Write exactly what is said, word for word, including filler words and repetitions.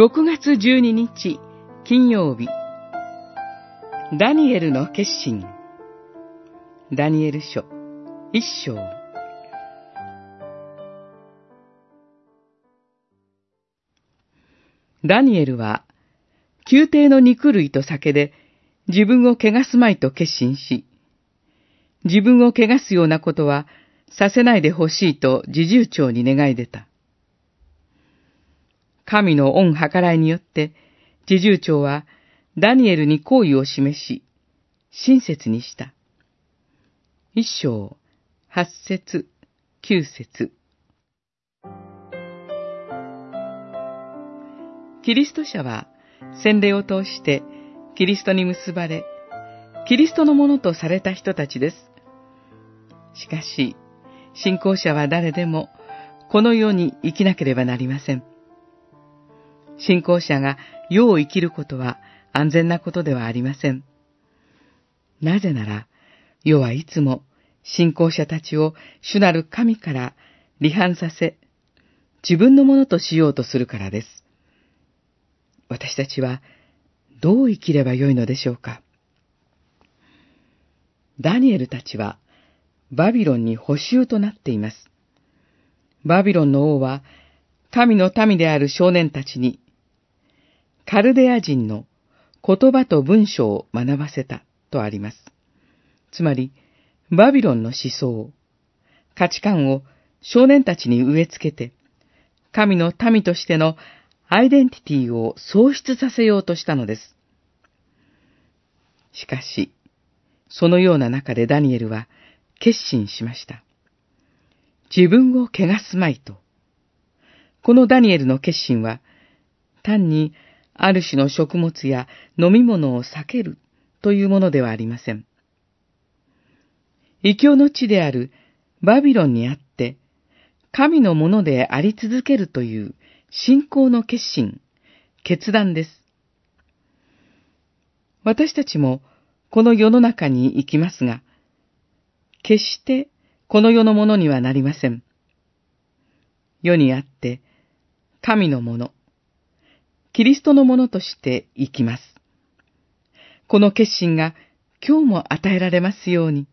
ろくがつじゅうににち金曜日、ダニエルの決心。ダニエル書一章。ダニエルは宮廷の肉類と酒で自分を汚すまいと決心し、自分を汚すようなことはさせないでほしいと侍従長に願い出た。神の恩計らいによって、侍従長はダニエルに好意を示し、親切にした。一章、八節、九節。キリスト者は、洗礼を通して、キリストに結ばれ、キリストのものとされた人たちです。しかし、信仰者は誰でも、この世に生きなければなりません。信仰者が世を生きることは安全なことではありません。なぜなら、世はいつも信仰者たちを主なる神から離反させ、自分のものとしようとするからです。私たちはどう生きればよいのでしょうか。ダニエルたちはバビロンに捕囚となっています。バビロンの王は神の民である少年たちに、カルデア人の言葉と文章を学ばせたとあります。つまり、バビロンの思想、価値観を少年たちに植え付けて、神の民としてのアイデンティティを喪失させようとしたのです。しかし、そのような中でダニエルは決心しました。自分を汚すまいと。このダニエルの決心は、単にある種の食物や飲み物を避けるというものではありません。異教の地であるバビロンにあって、神のものであり続けるという信仰の決心、決断です。私たちもこの世の中に生きますが、決してこの世のものにはなりません。世にあって、神のもの、キリストのものとして生きます。この決心が今日も与えられますように。